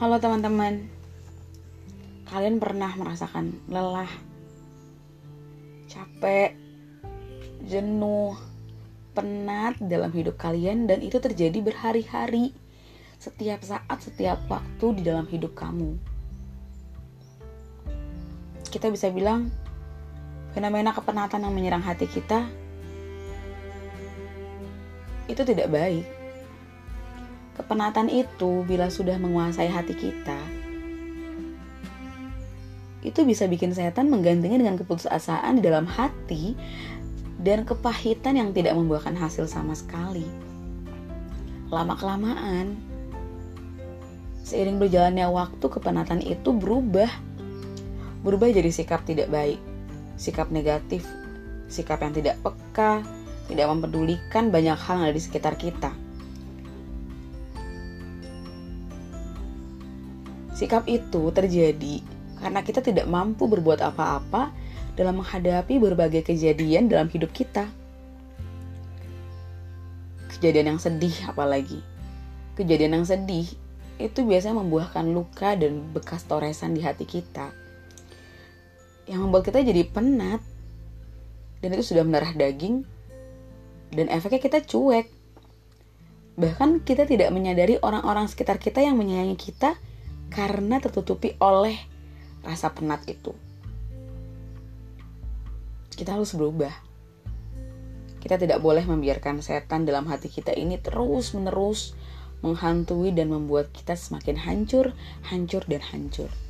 Halo teman-teman, kalian pernah merasakan lelah, capek, jenuh, penat dalam hidup kalian dan itu terjadi berhari-hari, setiap saat, setiap waktu di dalam hidup kamu? Kita bisa bilang fenomena kepenatan yang menyerang hati kita itu tidak baik. Kepenatan itu bila sudah menguasai hati kita, itu bisa bikin setan menggantinya dengan keputusasaan di dalam hati dan kepahitan yang tidak membuahkan hasil sama sekali. Lama-kelamaan, seiring berjalannya waktu, kepenatan itu berubah jadi sikap tidak baik, sikap negatif, sikap yang tidak peka, tidak mempedulikan banyak hal yang ada di sekitar kita. Sikap itu terjadi karena kita tidak mampu berbuat apa-apa dalam menghadapi berbagai kejadian dalam hidup kita. Kejadian yang sedih apalagi. Kejadian yang sedih itu biasanya membuahkan luka dan bekas toresan di hati kita, yang membuat kita jadi penat, dan itu sudah mendarah daging, dan efeknya kita cuek. Bahkan kita tidak menyadari orang-orang sekitar kita yang menyayangi kita karena tertutupi oleh rasa penat itu. Kita harus berubah. Kita tidak boleh membiarkan setan dalam hati kita ini terus-menerus menghantui dan membuat kita semakin hancur, hancur, dan hancur.